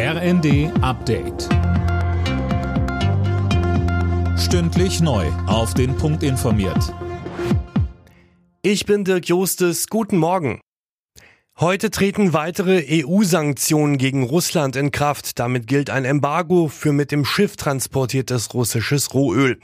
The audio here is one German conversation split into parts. RND Update. Stündlich neu auf den Punkt informiert. Ich bin Dirk Jostes. Guten Morgen. Heute treten weitere EU-Sanktionen gegen Russland in Kraft. Damit gilt ein Embargo für mit dem Schiff transportiertes russisches Rohöl.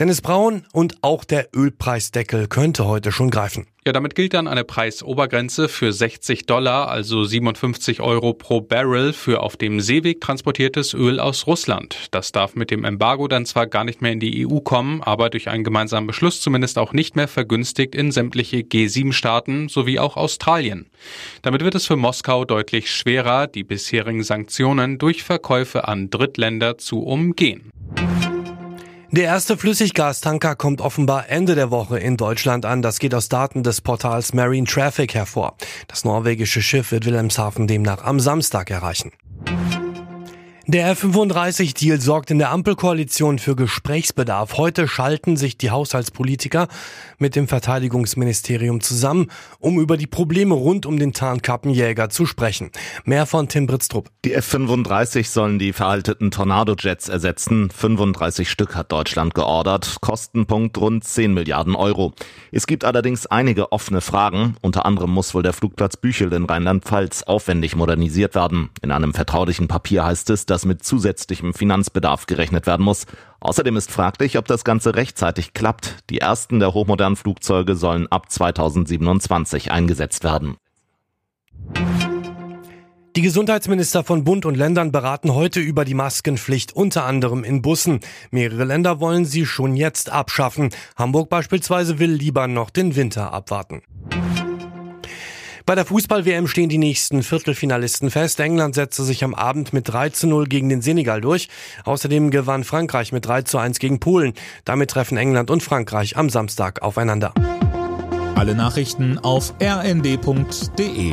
Dennis Braun, und auch der Ölpreisdeckel könnte heute schon greifen. Ja, damit gilt dann eine Preisobergrenze für $60, also 57 Euro pro Barrel für auf dem Seeweg transportiertes Öl aus Russland. Das darf mit dem Embargo dann zwar gar nicht mehr in die EU kommen, aber durch einen gemeinsamen Beschluss zumindest auch nicht mehr vergünstigt in sämtliche G7-Staaten sowie auch Australien. Damit wird es für Moskau deutlich schwerer, die bisherigen Sanktionen durch Verkäufe an Drittländer zu umgehen. Der erste Flüssiggastanker kommt offenbar Ende der Woche in Deutschland an. Das geht aus Daten des Portals Marine Traffic hervor. Das norwegische Schiff wird Wilhelmshaven demnach am Samstag erreichen. Der F-35-Deal sorgt in der Ampelkoalition für Gesprächsbedarf. Heute schalten sich die Haushaltspolitiker mit dem Verteidigungsministerium zusammen, um über die Probleme rund um den Tarnkappenjäger zu sprechen. Mehr von Tim Britztrupp. Die F-35 sollen die veralteten Tornado-Jets ersetzen. 35 Stück hat Deutschland geordert. Kostenpunkt rund 10 Milliarden Euro. Es gibt allerdings einige offene Fragen. Unter anderem muss wohl der Flugplatz Büchel in Rheinland-Pfalz aufwendig modernisiert werden. In einem vertraulichen Papier heißt es, dass mit zusätzlichem Finanzbedarf gerechnet werden muss. Außerdem ist fraglich, ob das Ganze rechtzeitig klappt. Die ersten der hochmodernen Flugzeuge sollen ab 2027 eingesetzt werden. Die Gesundheitsminister von Bund und Ländern beraten heute über die Maskenpflicht, unter anderem in Bussen. Mehrere Länder wollen sie schon jetzt abschaffen. Hamburg beispielsweise will lieber noch den Winter abwarten. Bei der Fußball-WM stehen die nächsten Viertelfinalisten fest. England setzte sich am Abend mit 3:0 gegen den Senegal durch. Außerdem gewann Frankreich mit 3:1 gegen Polen. Damit treffen England und Frankreich am Samstag aufeinander. Alle Nachrichten auf rnd.de.